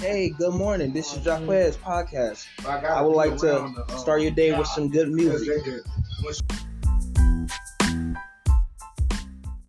Hey, good morning. This is Jaquez Podcast. I would like to start your day with some good music.